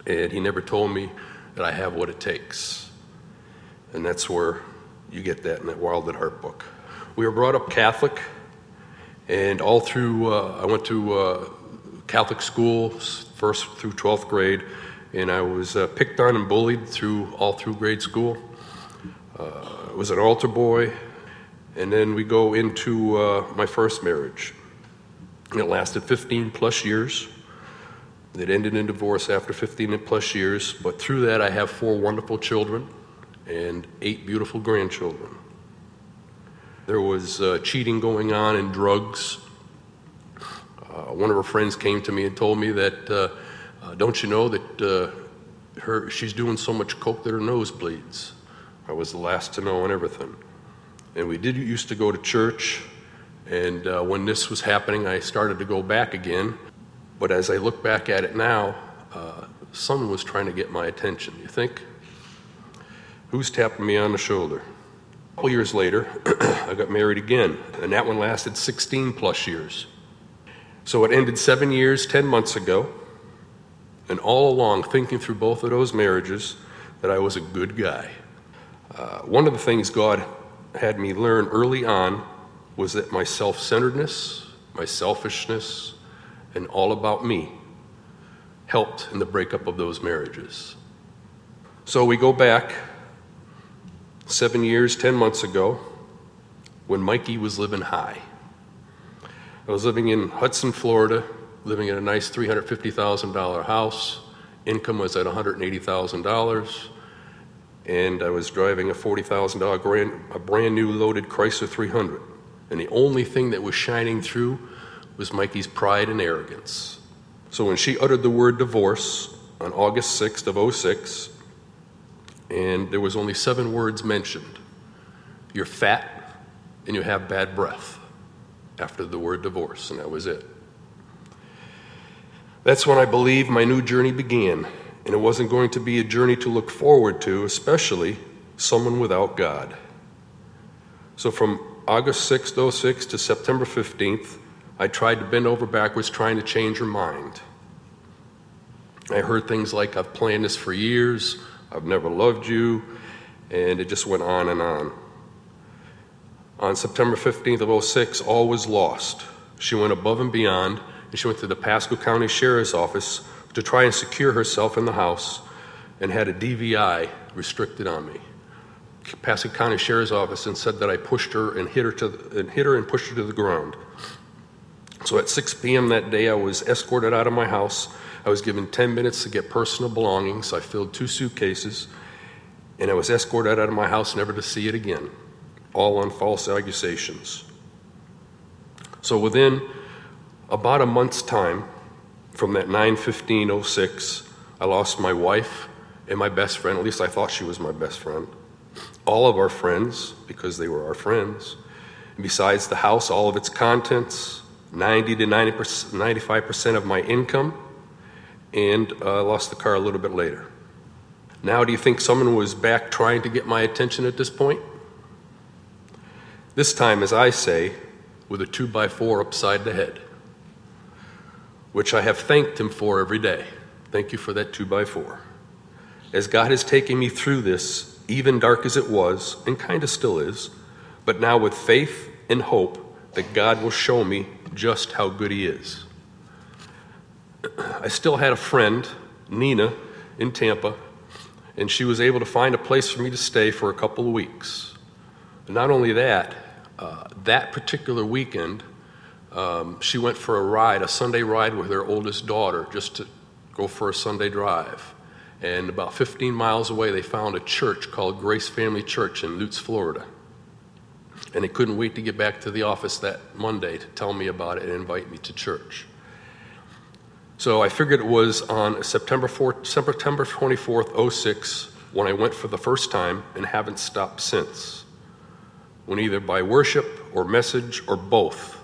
And he never told me that I have what it takes. And that's where you get that in that Wild at Heart book. We were brought up Catholic, and all through, uh, I went to uh, Catholic school, first through twelfth grade, and I was uh, picked on and bullied through all through grade school. Uh, I was an altar boy, and then we go into uh, my first marriage. It lasted fifteen plus years. It ended in divorce after fifteen plus years, but through that I have four wonderful children and eight beautiful grandchildren. There was uh, cheating going on and drugs. Uh, one of her friends came to me and told me that, uh, uh, don't you know that uh, her she's doing so much coke that her nose bleeds. I was the last to know and everything. And we did used to go to church, and uh, when this was happening, I started to go back again. But as I look back at it now, uh, someone was trying to get my attention. You think? Who's tapping me on the shoulder? A couple years later, I got married again, and that one lasted sixteen plus years. So it ended seven years, ten months ago, and all along, thinking through both of those marriages, that I was a good guy. Uh, one of the things God had me learn early on was that my self-centeredness, my selfishness, and all about me helped in the breakup of those marriages. So we go back seven years, ten months ago, when Mikey was living high. I was living in Hudson, Florida, living in a nice three hundred fifty thousand dollars house. Income was at one hundred eighty thousand dollars. And I was driving a forty thousand dollars grand, a brand new loaded Chrysler three hundred. And the only thing that was shining through was Mikey's pride and arrogance. So when she uttered the word divorce on August sixth of oh six, and there was only seven words mentioned, you're fat and you have bad breath, after the word divorce, and that was it. That's when I believe my new journey began, and it wasn't going to be a journey to look forward to, especially someone without God. So from August sixth, oh six to September fifteenth, I tried to bend over backwards trying to change her mind. I heard things like, I've planned this for years, I've never loved you, and it just went on and on. On September fifteenth of oh six, all was lost. She went above and beyond, and she went to the Pasco County Sheriff's Office to try and secure herself in the house, and had a D V I restricted on me. Pasco County Sheriff's Office and said that I pushed her and hit her to the, and hit her and pushed her to the ground. So at six p.m. that day, I was escorted out of my house. I was given ten minutes to get personal belongings. I filled two suitcases, and I was escorted out of my house, never to see it again, all on false accusations. So within about a month's time, from that nine fifteen oh six, I lost my wife and my best friend, at least I thought she was my best friend, all of our friends, because they were our friends, and besides the house, all of its contents, ninety to ninety-five percent of my income, and I uh, lost the car a little bit later. Now, do you think someone was back trying to get my attention at this point? This time, as I say, with a two by four upside the head, which I have thanked him for every day. Thank you for that two by four. As God has taken me through this, even dark as it was, and kind of still is, but now with faith and hope that God will show me just how good he is. I still had a friend, Nina, in Tampa, and she was able to find a place for me to stay for a couple of weeks. Not only that, uh, that particular weekend, um, she went for a ride, a Sunday ride with her oldest daughter, just to go for a Sunday drive. And about fifteen miles away, they found a church called Grace Family Church in Lutz, Florida. And they couldn't wait to get back to the office that Monday to tell me about it and invite me to church. So I figured it was on September fourth, September twenty-fourth, oh six, when I went for the first time and haven't stopped since. When either by worship or message or both,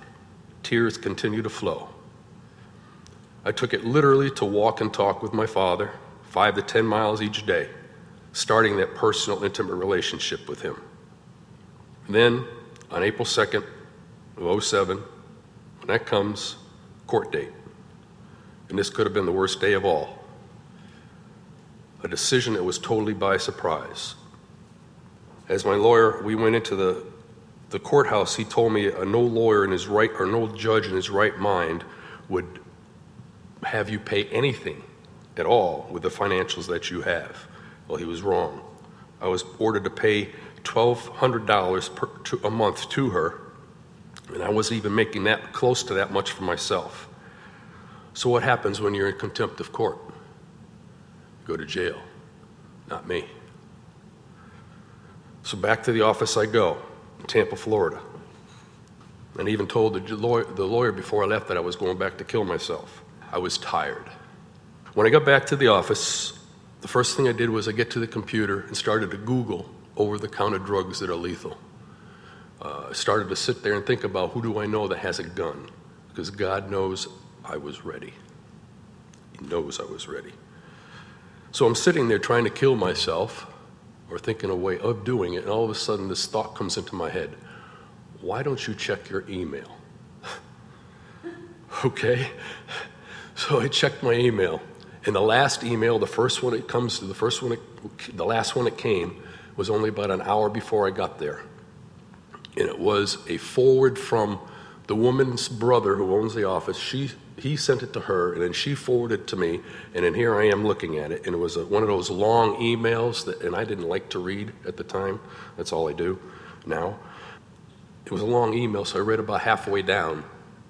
tears continue to flow. I took it literally to walk and talk with my father, five to ten miles each day, starting that personal, intimate relationship with him. Then, on April second of oh seven, when that comes, court date. And this could have been the worst day of all. A decision that was totally by surprise. As my lawyer, we went into the, the courthouse, he told me a no lawyer in his right, or no judge in his right mind would have you pay anything at all with the financials that you have. Well, he was wrong. I was ordered to pay twelve hundred dollars per, to, a month to her, and I wasn't even making that close to that much for myself. So what happens when you're in contempt of court? Go to jail. Not me. So back to the office I go, in Tampa, Florida. And even told the lawyer, the lawyer before I left that I was going back to kill myself. I was tired. When I got back to the office, the first thing I did was I get to the computer and started to Google over-the-counter drugs that are lethal. Uh, I started to sit there and think about, who do I know that has a gun? Because God knows I was ready. He knows I was ready. So I'm sitting there trying to kill myself or thinking a way of doing it, and all of a sudden this thought comes into my head. Why don't you check your email? Okay. So I checked my email, and the last email, the first one it comes to, the first one, it, the last one it came was only about an hour before I got there. And it was a forward from the woman's brother who owns the office. She He sent it to her, and then she forwarded it to me, and then here I am looking at it, and it was a, one of those long emails that, and I didn't like to read at the time. That's all I do now. It was a long email, so I read about halfway down,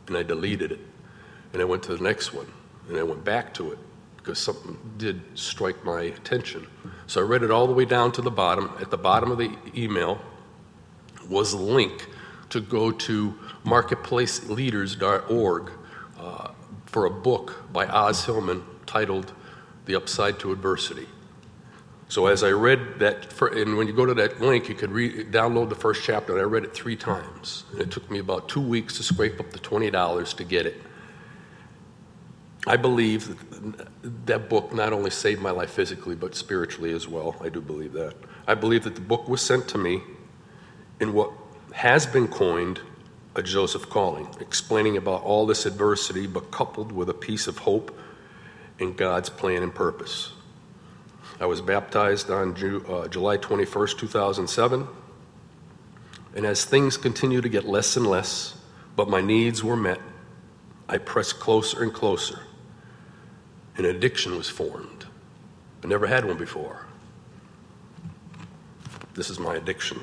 and I deleted it. and I went to the next one, and I went back to it because something did strike my attention. So I read it all the way down to the bottom. At the bottom of the email was a link to go to marketplace leaders dot org uh, for a book by Oz Hillman titled The Upside to Adversity. So as I read that, for, and when you go to that link, you could re- download the first chapter, and I read it three times. And it took me about two weeks to scrape up the twenty dollars to get it. I believe that that book not only saved my life physically, but spiritually as well. I do believe that. I believe that the book was sent to me in what has been coined a Joseph calling, explaining about all this adversity, but coupled with a piece of hope and God's plan and purpose. I was baptized on Ju- uh, July twenty-first, two thousand seven, and as things continue to get less and less, but my needs were met, I pressed closer and closer. An addiction was formed. I never had one before. This is my addiction.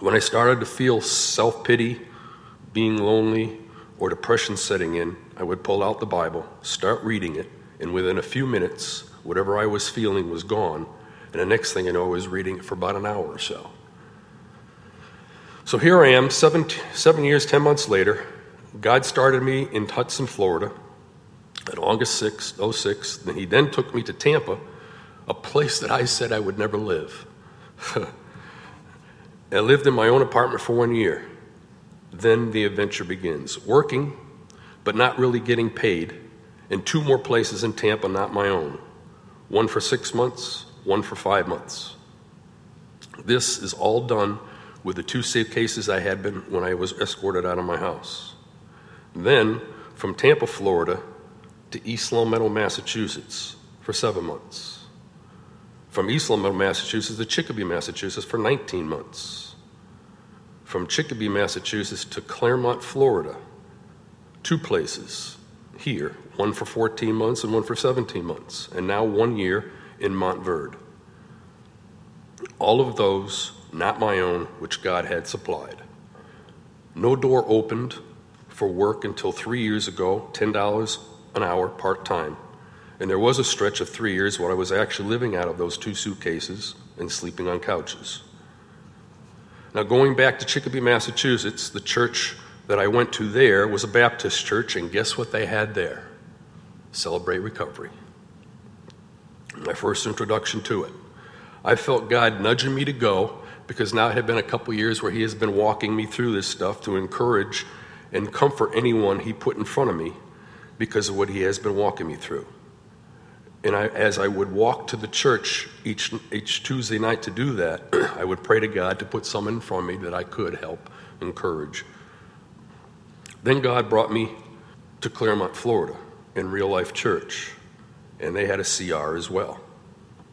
When I started to feel self-pity, being lonely, or depression setting in, I would pull out the Bible, start reading it, and within a few minutes, whatever I was feeling was gone, and the next thing I know, I was reading it for about an hour or so. So here I am, seven, seven years, ten months later. God started me in Hudson, Florida, on August sixth, oh six, and he then took me to Tampa, a place that I said I would never live. I lived in my own apartment for one year. Then the adventure begins. Working, but not really getting paid, in two more places in Tampa, not my own. One for six months, one for five months. This is all done with the two suitcases I had been when I was escorted out of my house. Then, from Tampa, Florida, to East Long Meadow, Massachusetts, for seven months. From East Long Meadow, Massachusetts, to Chicopee, Massachusetts, for nineteen months. From Chicopee, Massachusetts, to Clermont, Florida, two places here, one for fourteen months and one for seventeen months, and now one year in Montverde. All of those, not my own, which God had supplied. No door opened for work until three years ago, ten dollars an hour part-time, and there was a stretch of three years when I was actually living out of those two suitcases and sleeping on couches. Now, going back to Chicopee, Massachusetts, the church that I went to there was a Baptist church, and guess what they had there? Celebrate Recovery. My first introduction to it. I felt God nudging me to go because now it had been a couple years where he has been walking me through this stuff to encourage and comfort anyone he put in front of me because of what he has been walking me through. And I, as I would walk to the church each each Tuesday night to do that, I would pray to God to put someone in front of me that I could help, encourage. Then God brought me to Clermont, Florida, in Real Life Church, and they had a C R as well.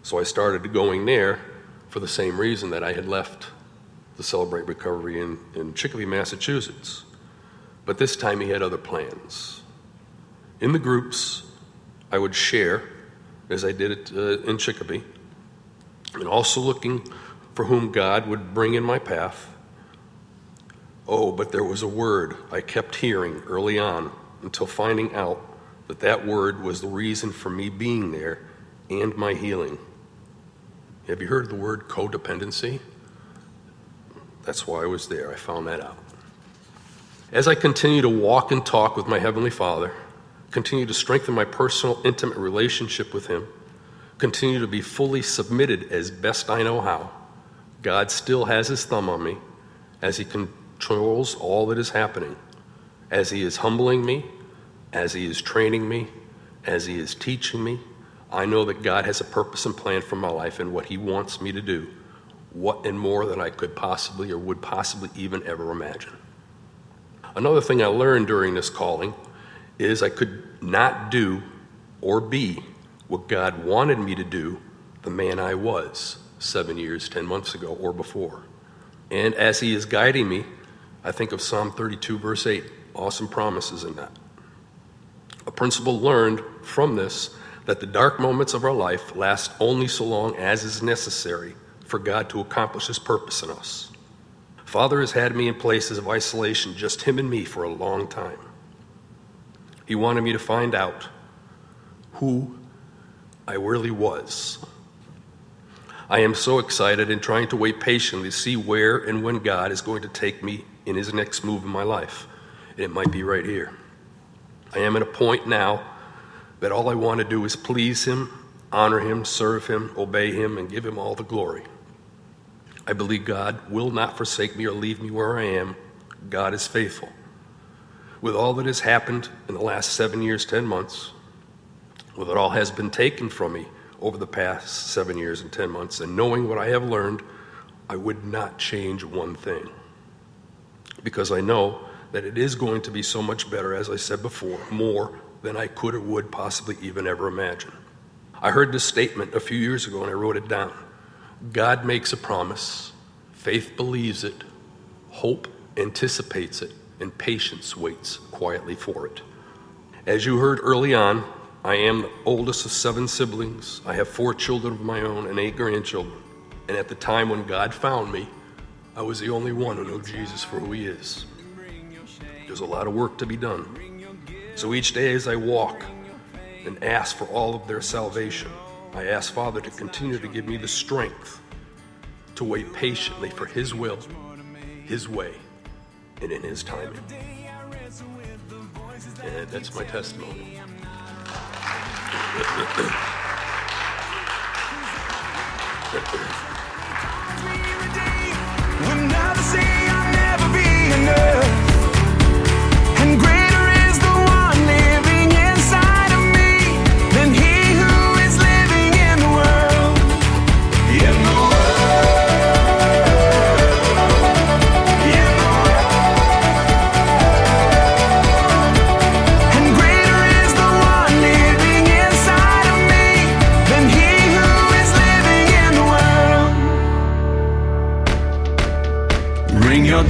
So I started going there for the same reason that I had left the Celebrate Recovery in, in Chicopee, Massachusetts. But this time he had other plans. In the groups, I would share as I did it uh, in Chicopee, and also looking for whom God would bring in my path. Oh, but there was a word I kept hearing early on until finding out that that word was the reason for me being there and my healing. Have you heard the word codependency? That's why I was there. I found that out. As I continue to walk and talk with my Heavenly Father, continue to strengthen my personal, intimate relationship with him, continue to be fully submitted as best I know how, God still has his thumb on me as he controls all that is happening, as he is humbling me, as he is training me, as he is teaching me. I know that God has a purpose and plan for my life and what he wants me to do, what and more than I could possibly or would possibly even ever imagine. Another thing I learned during this calling is I could not do or be what God wanted me to do, the man I was seven years, ten months ago or before. And as he is guiding me, I think of Psalm thirty-two, verse eight, awesome promises in that. A principle learned from this, that the dark moments of our life last only so long as is necessary for God to accomplish his purpose in us. Father has had me in places of isolation, just him and me, for a long time. He wanted me to find out who I really was. I am so excited and trying to wait patiently to see where and when God is going to take me in his next move in my life. And it might be right here. I am at a point now that all I want to do is please him, honor him, serve him, obey him, and give him all the glory. I believe God will not forsake me or leave me where I am. God is faithful. With all that has happened in the last seven years, ten months, with it all has been taken from me over the past seven years and ten months, and knowing what I have learned, I would not change one thing. Because I know that it is going to be so much better, as I said before, more than I could or would possibly even ever imagine. I heard this statement a few years ago and I wrote it down. God makes a promise, faith believes it, hope anticipates it, and patience waits quietly for it. As you heard early on, I am the oldest of seven siblings. I have four children of my own and eight grandchildren. And at the time when God found me, I was the only one who knew Jesus for who he is. There's a lot of work to be done. So each day as I walk and ask for all of their salvation, I ask Father to continue to give me the strength to wait patiently for his will, his way, and in his timing. And that's my testimony.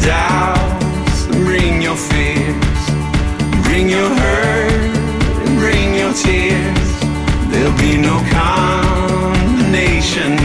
Doubts, bring your fears, bring your hurt, and bring your tears. There'll be no condemnation.